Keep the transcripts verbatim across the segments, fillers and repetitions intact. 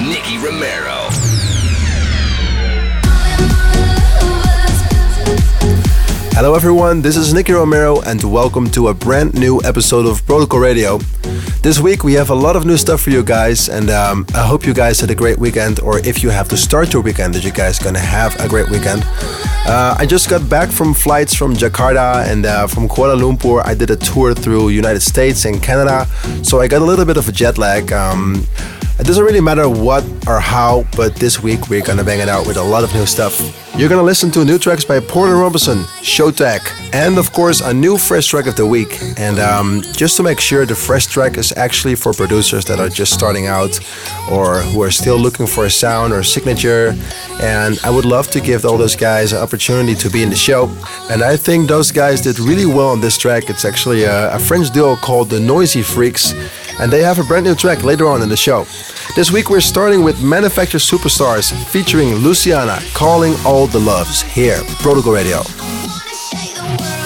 Nicky Romero. Hello everyone, this is Nicky Romero and welcome to a brand new episode of Protocol Radio. This week we have a lot of new stuff for you guys, and um, I hope you guys had a great weekend, or if you have to start your weekend, that you guys gonna have a great weekend. Uh, I just got back from flights from Jakarta and uh, from Kuala Lumpur. I did a tour through United States and Canada, so I got a little bit of a jet lag. Um, It doesn't really matter what or how, but this week we're gonna bang it out with a lot of new stuff. You're gonna listen to new tracks by Porter Robinson, Showtek, and of course a new fresh track of the week. And um, just to make sure, the fresh track is actually for producers that are just starting out or who are still looking for a sound or signature. And I would love to give all those guys an opportunity to be in the show. And I think those guys did really well on this track. It's actually a, a French duo called The Noisy Freaks, and they have a brand new track later on in the show. This week we're starting with Manufactured Superstars featuring Luciana, Calling All the Loves, here, Protocol Radio. Ooh.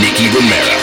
Nicky Romero.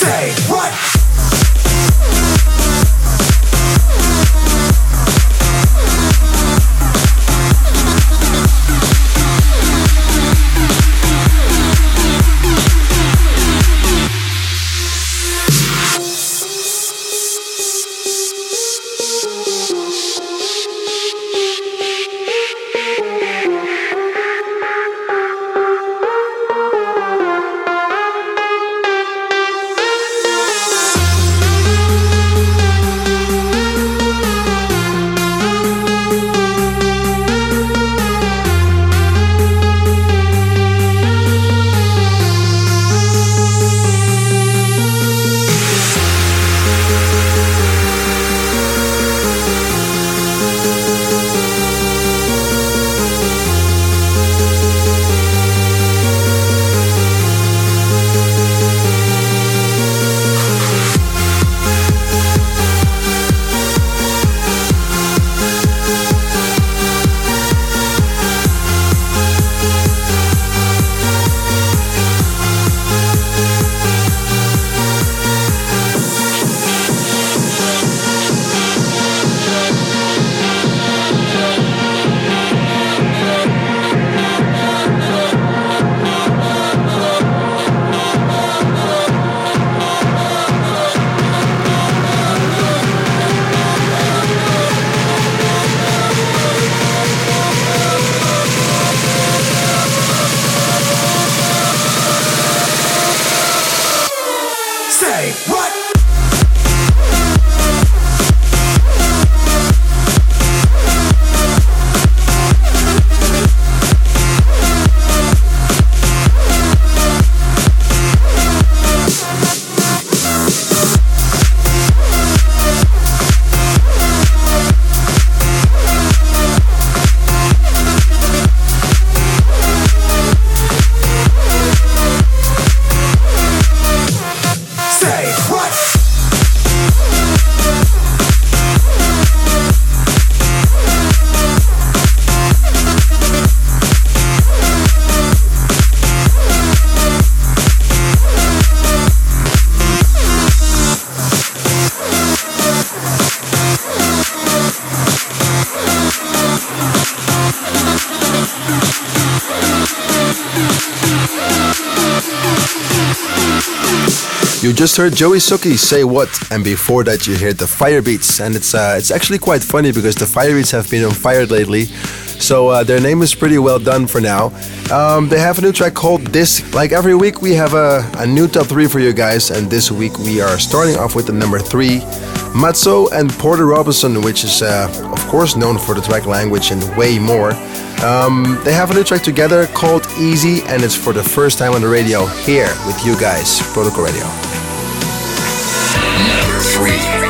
Hey! You just heard Joey Sookie, Say What, and before that you heard the Firebeatz, and it's uh, it's actually quite funny because the Firebeatz have been on fire lately, so uh, their name is pretty well done for now. Um, they have a new track called This. Like every week we have a, a new top three for you guys, and this week we are starting off with the number three, Matso and Porter Robinson, which is uh, of course known for the track Language and way more. Um, they have a new track together called Easy, and it's for the first time on the radio here with you guys, Protocol Radio. Number three.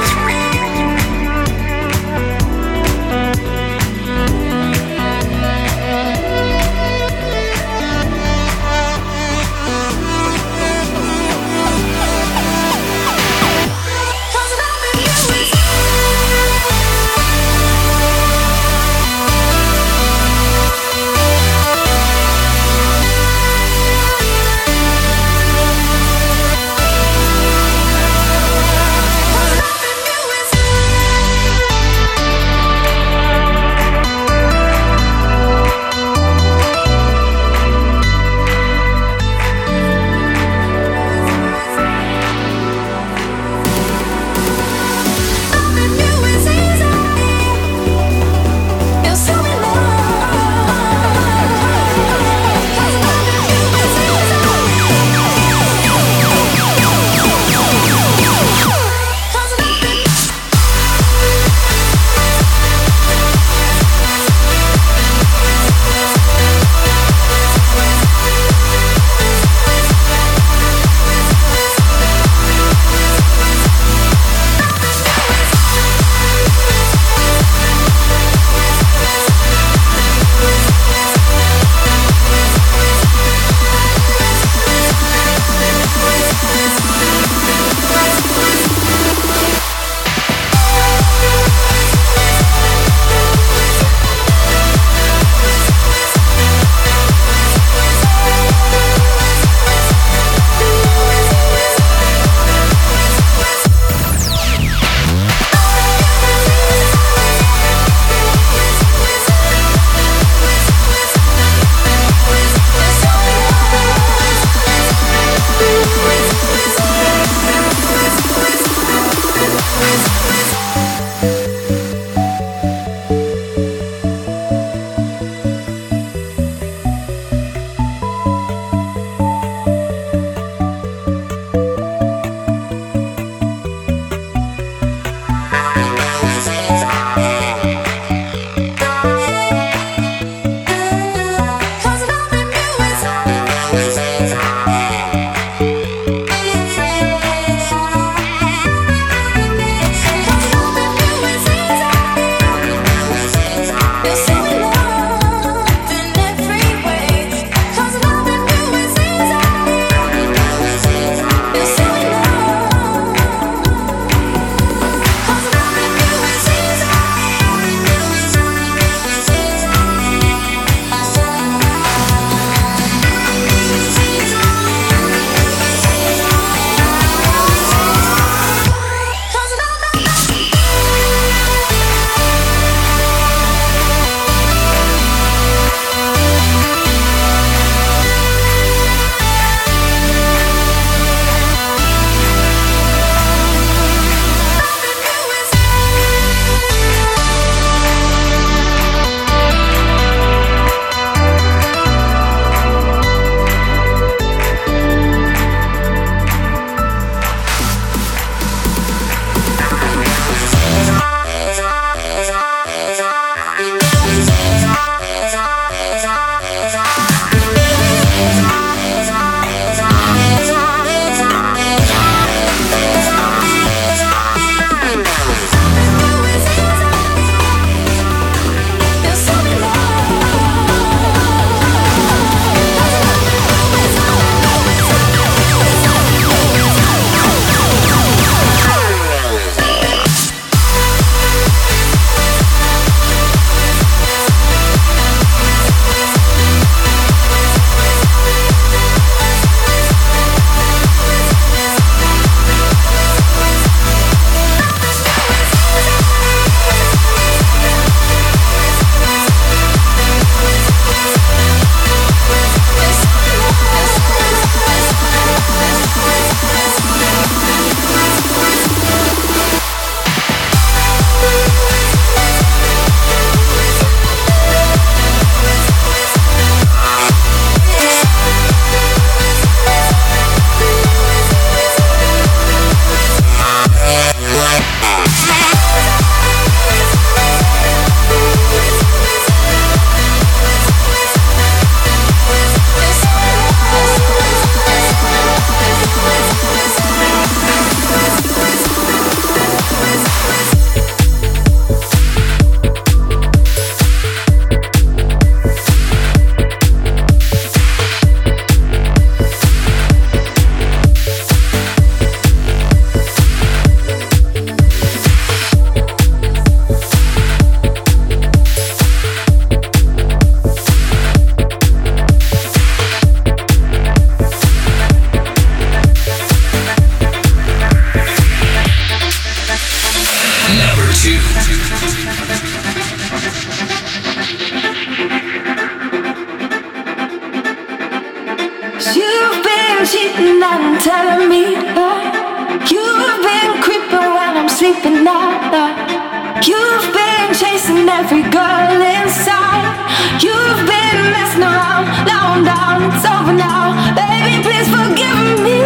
telling me that you've been creeping when I'm sleeping at night. You've been chasing every girl inside. You've been messing around, down, down, it's over now. Baby, please forgive me.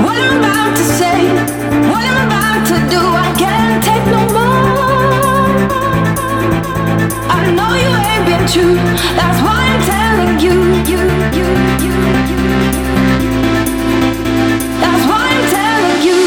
What I'm about to say, what I'm about to do, I can't take no more. I know you ain't been true, that's why I'm telling you, you, you, you, you. That's why I'm telling you.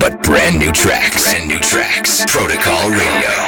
But brand new tracks, brand new tracks, Protocol Radio.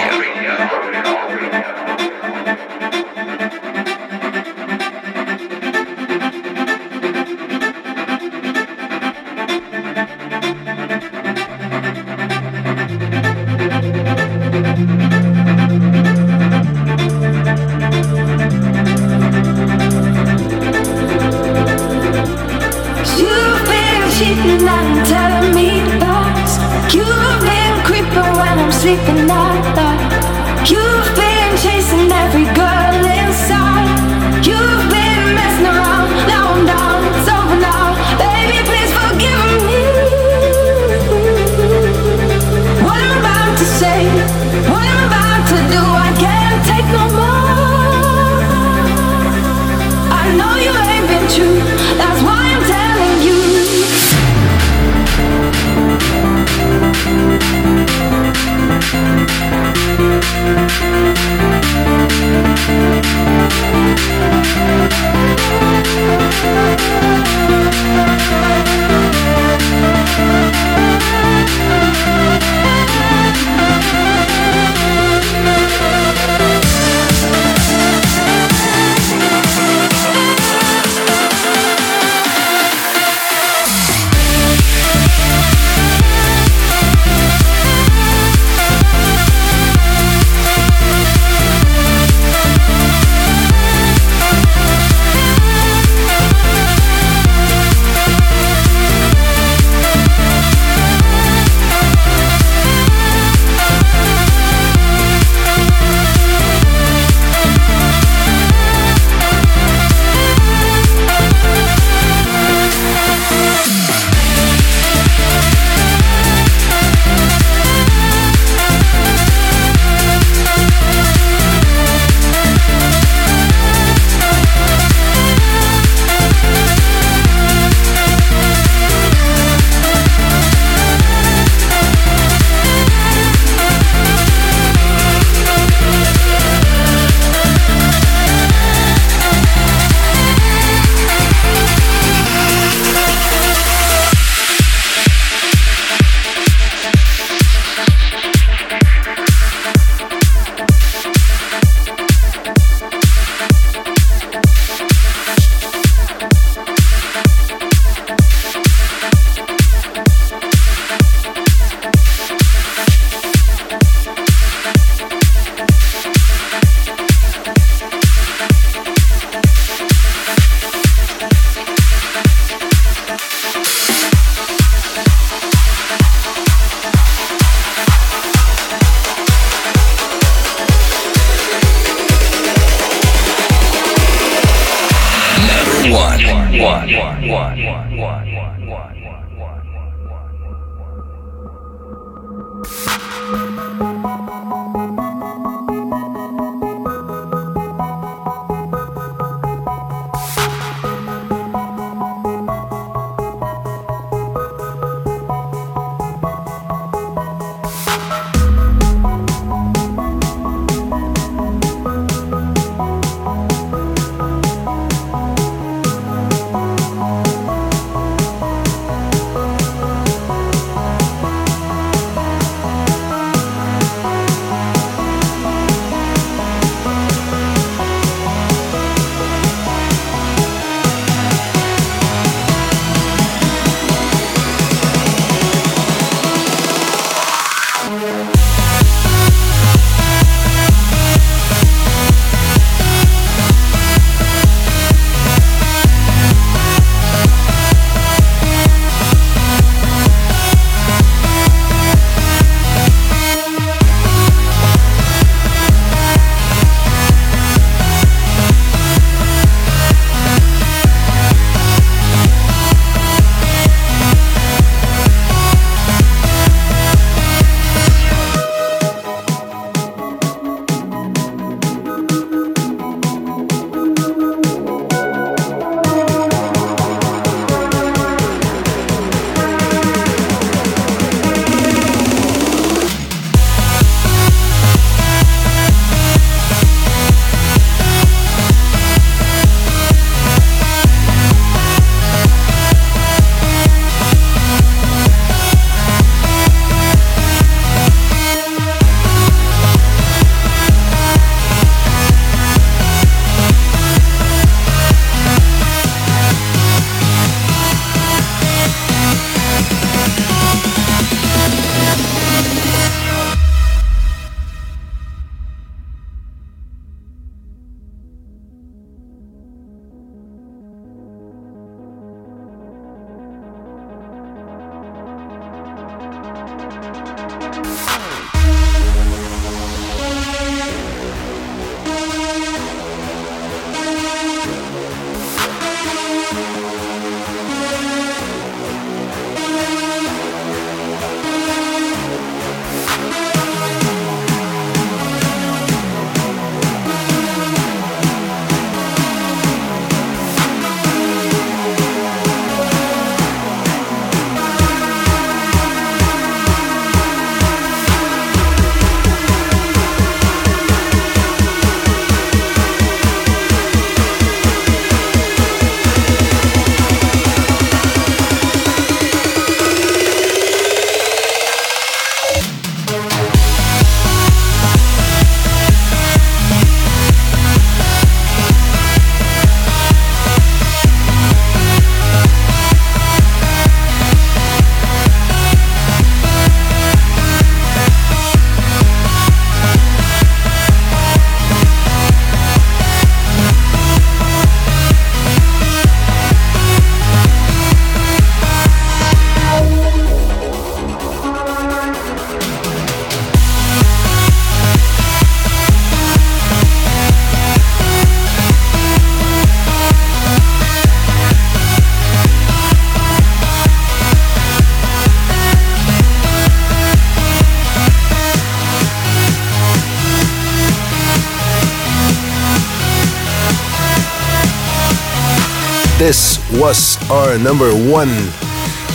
This was our number one.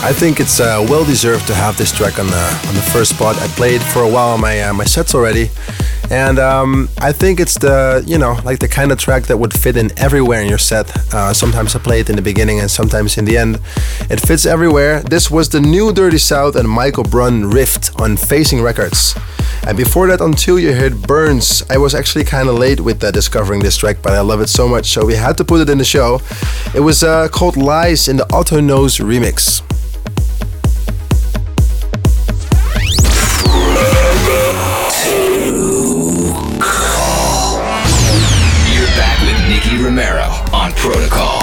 I think it's uh, well deserved to have this track on the on the first spot. I played for a while on my uh, my sets already, and um, I think it's the you know like the kind of track that would fit in everywhere in your set. Uh, sometimes I play it in the beginning and sometimes in the end. It fits everywhere. This was the new Dirty South and Michael Brun Rift on Facing Records. And before that, until you heard Burns, I was actually kind of late with uh, discovering this track, but I love it so much, so we had to put it in the show. It was uh, called Lies in the Otto Knows remix. You're back with Nicky Romero on Protocol.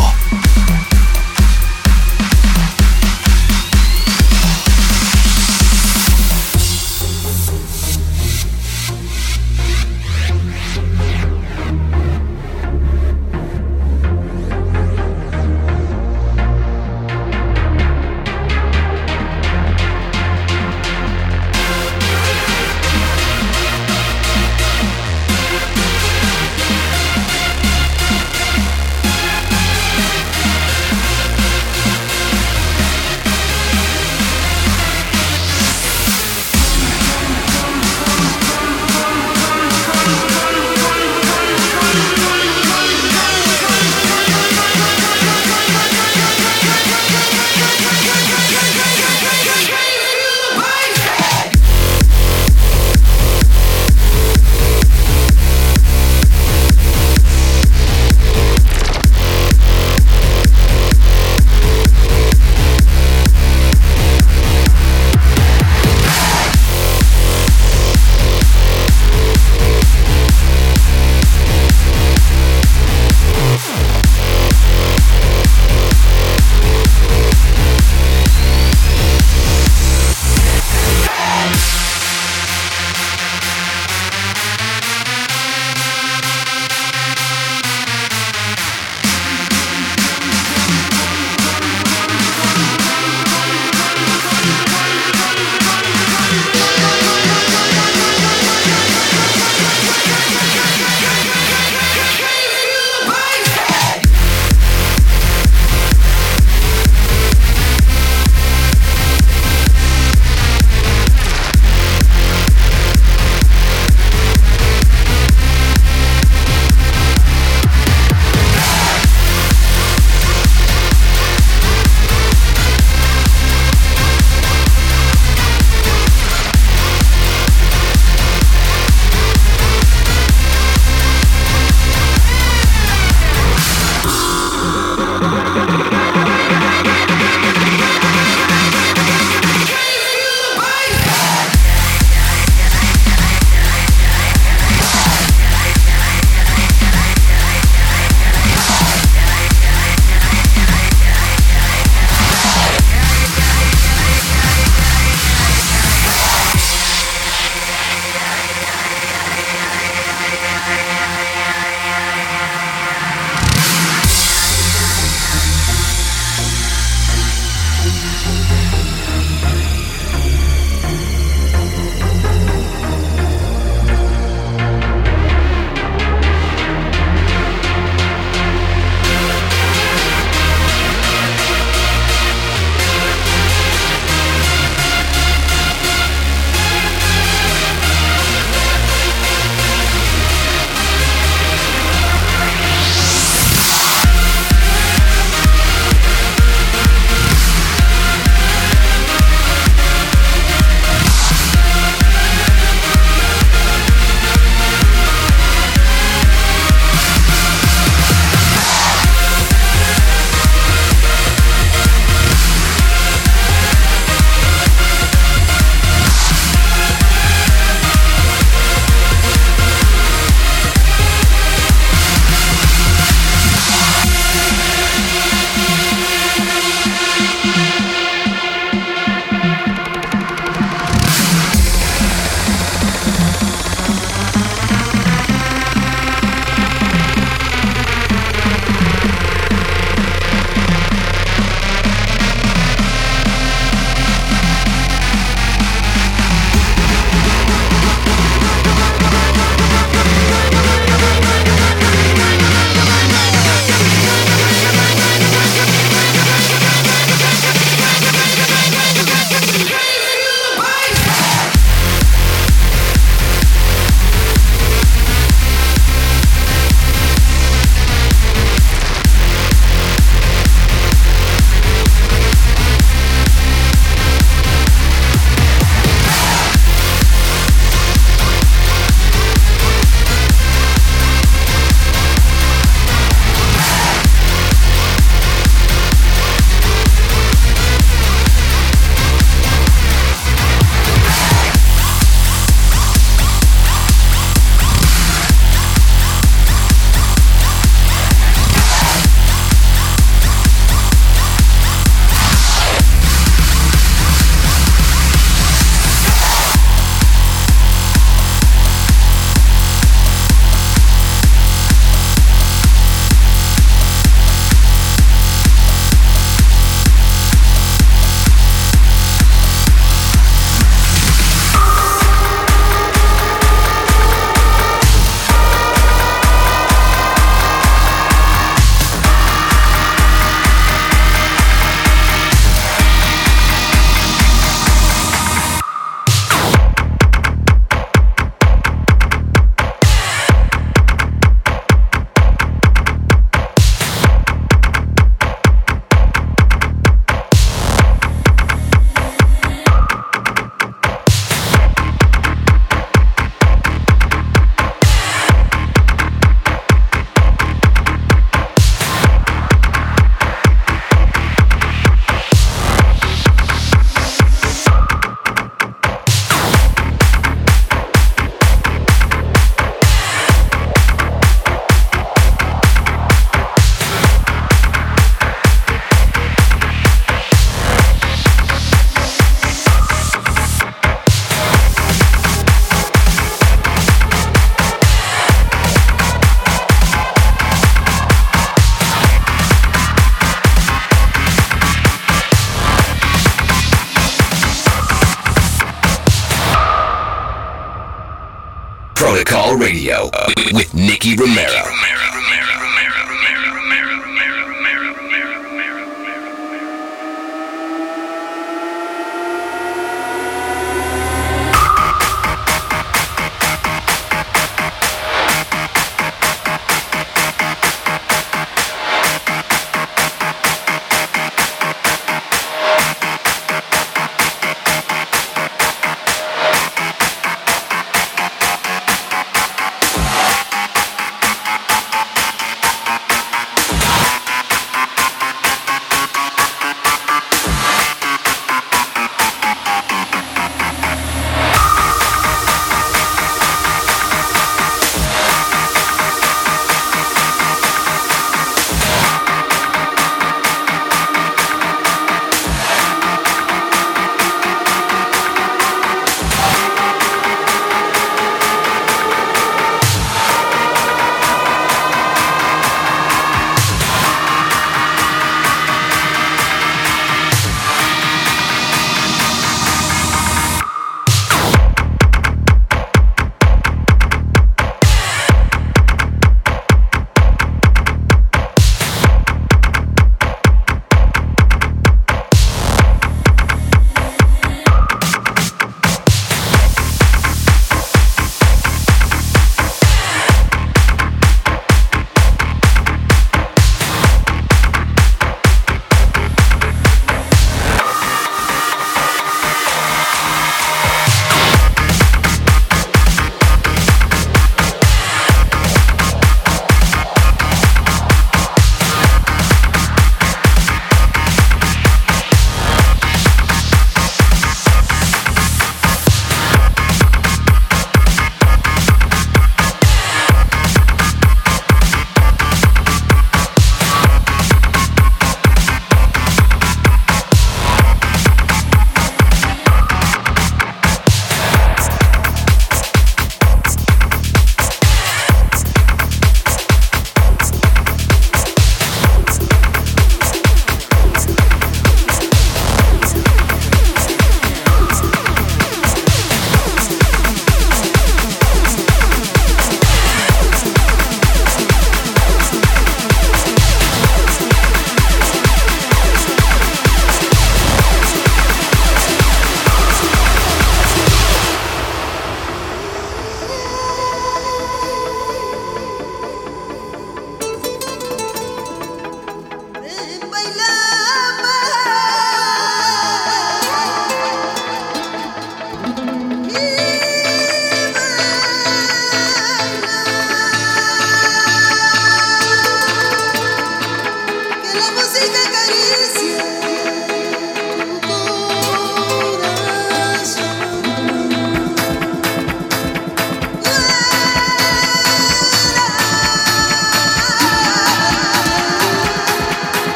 Protocol Radio with Nicky Romero.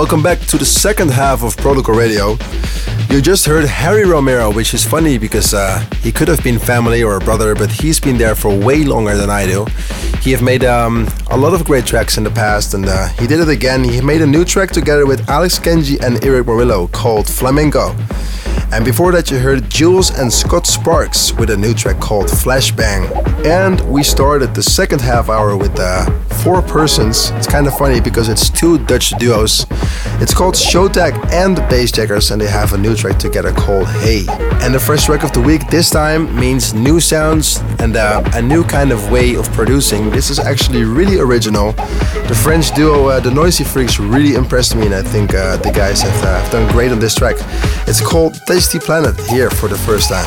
welcome back to the second half of Protocol Radio. You just heard Harry Romero, which is funny because uh, he could have been family or a brother, but he's been there for way longer than I do. He have made um, a lot of great tracks in the past, and uh, he did it again. He made a new track together with Alex Kenji and Eric Morillo called Flamenco. And before that you heard Jules and Scott Sparks with a new track called Flashbang. And we started the second half hour with uh, four persons. It's kind of funny because it's two Dutch duos. It's called Showtek and the Bassjackers, and they have a new track together called Hey. And the first track of the week this time means new sounds and uh, a new kind of way of producing. This is actually really original. The French duo uh, The Noisy Freaks really impressed me, and I think uh, the guys have, uh, have done great on this track. It's called Tasty Planet, here for the first time.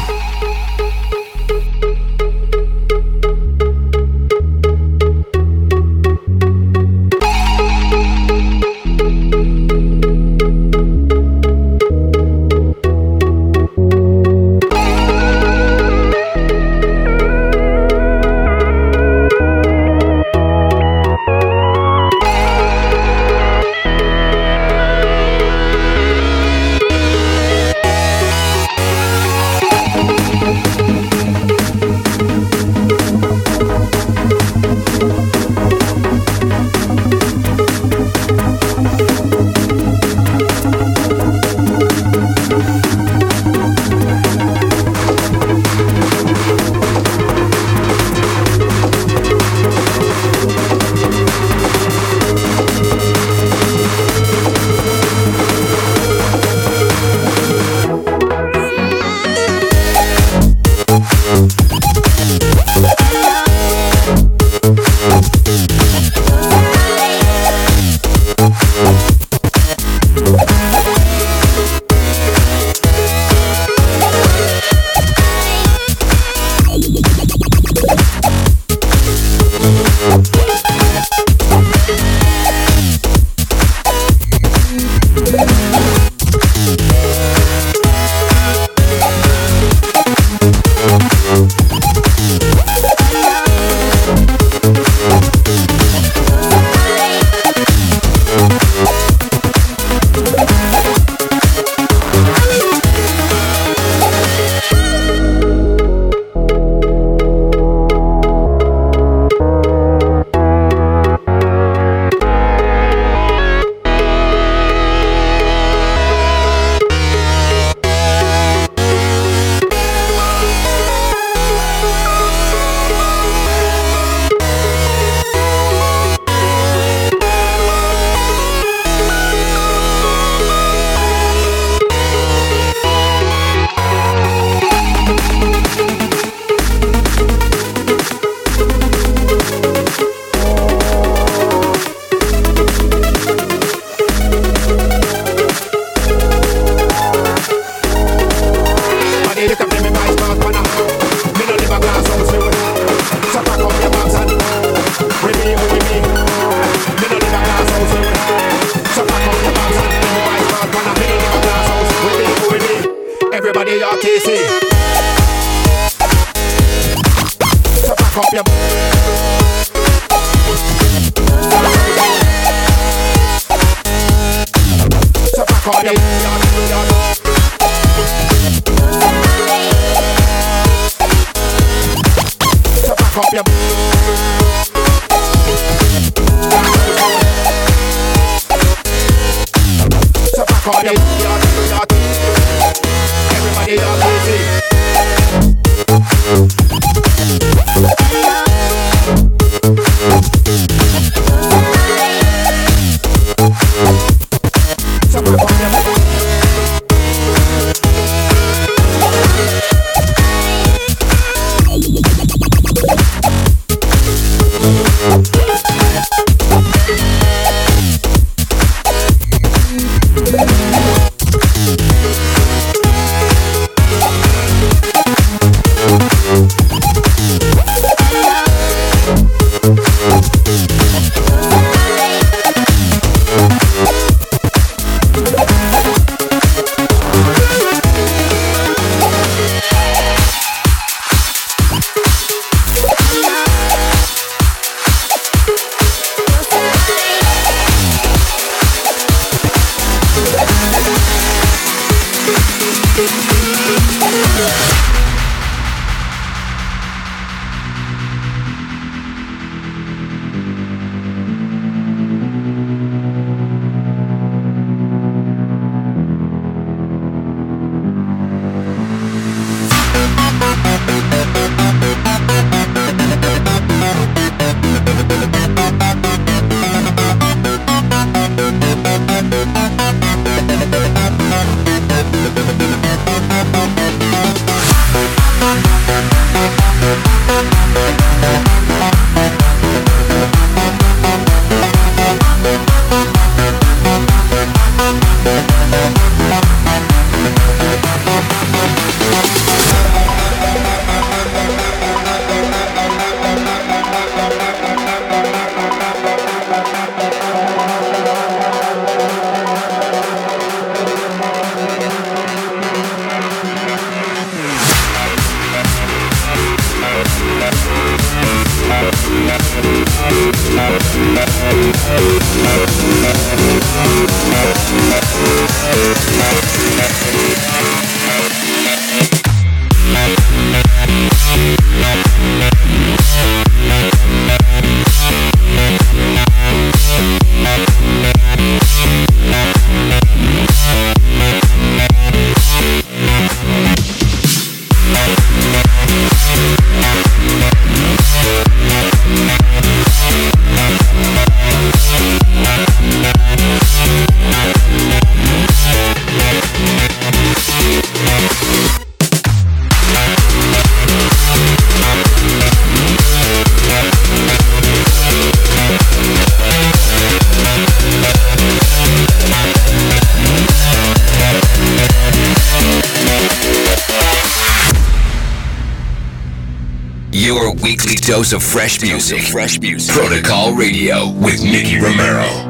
Dose of fresh music. Fresh music. Protocol Radio with Nicky Romero.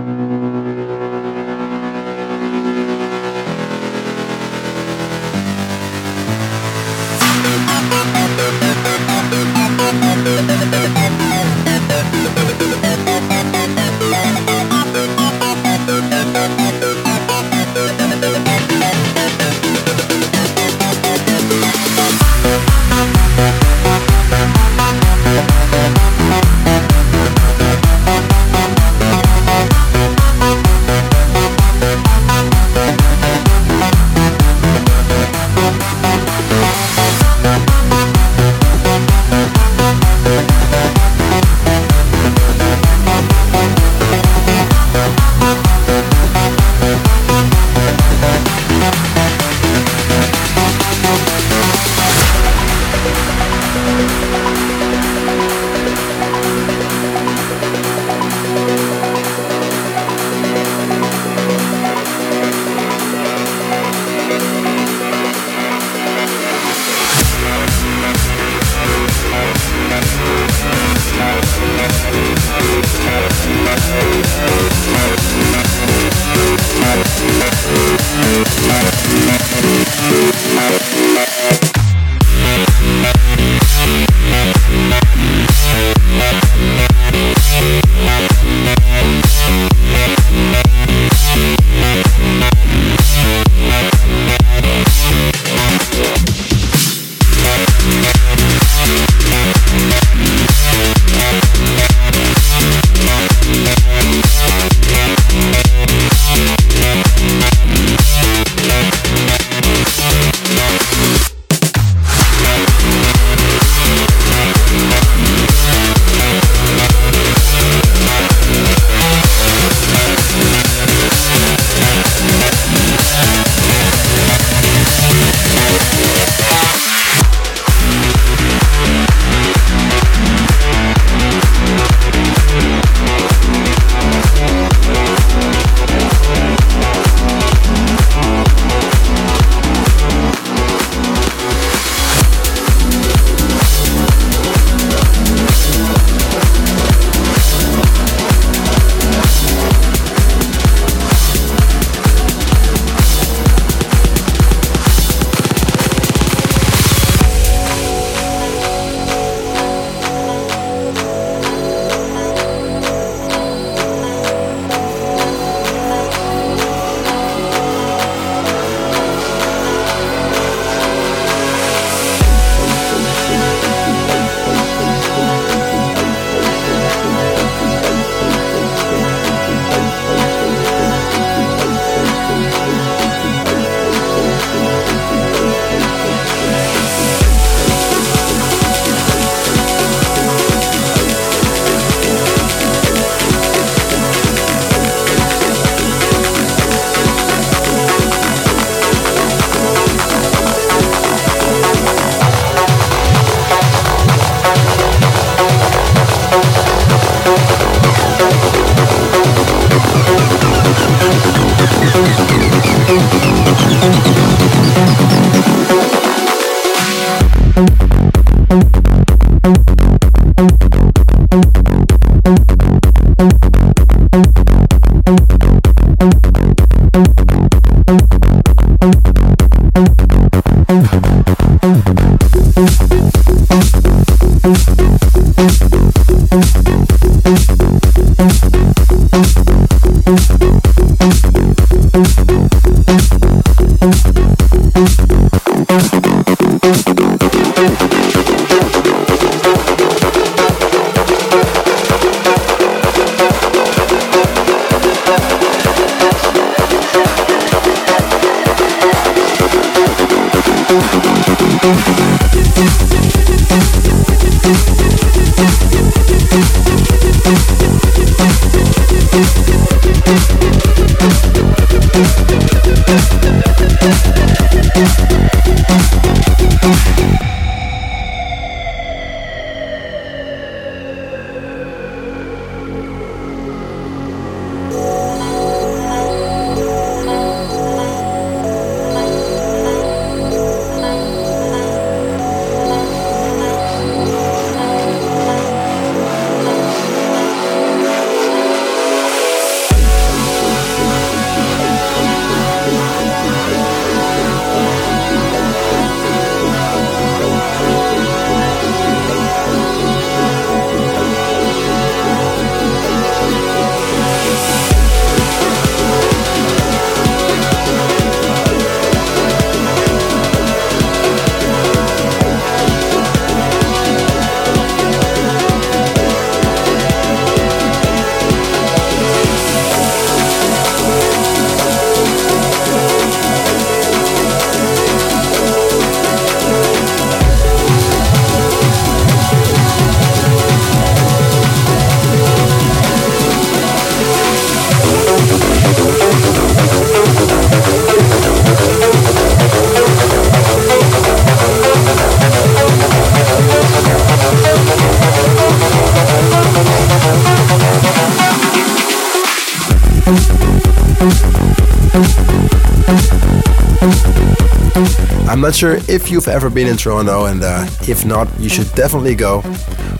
I'm not sure if you've ever been in Toronto, and uh, if not, you should definitely go.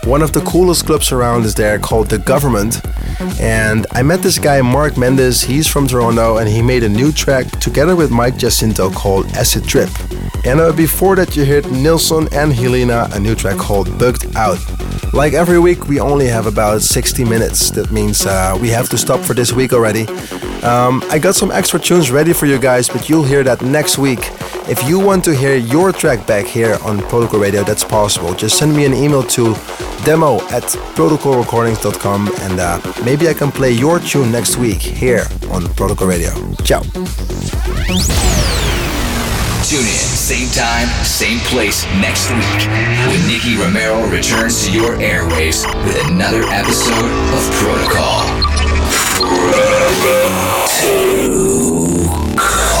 One of the coolest clubs around is there called The Government, and I met this guy Mark Mendes. He's from Toronto, and he made a new track together with Mike Jacinto called Acid Trip. And uh, before that you heard Nilsson and Helena, a new track called Bugged Out. Like every week we only have about sixty minutes, that means uh, we have to stop for this week already. Um, I got some extra tunes ready for you guys, but you'll hear that next week. If you want to hear your track back here on Protocol Radio, that's possible. Just send me an email to demo at protocol recordings dot com, and uh, maybe I can play your tune next week here on Protocol Radio. Ciao. Tune in, same time, same place next week when Nicky Romero returns to your airwaves with another episode of Protocol. Protocol.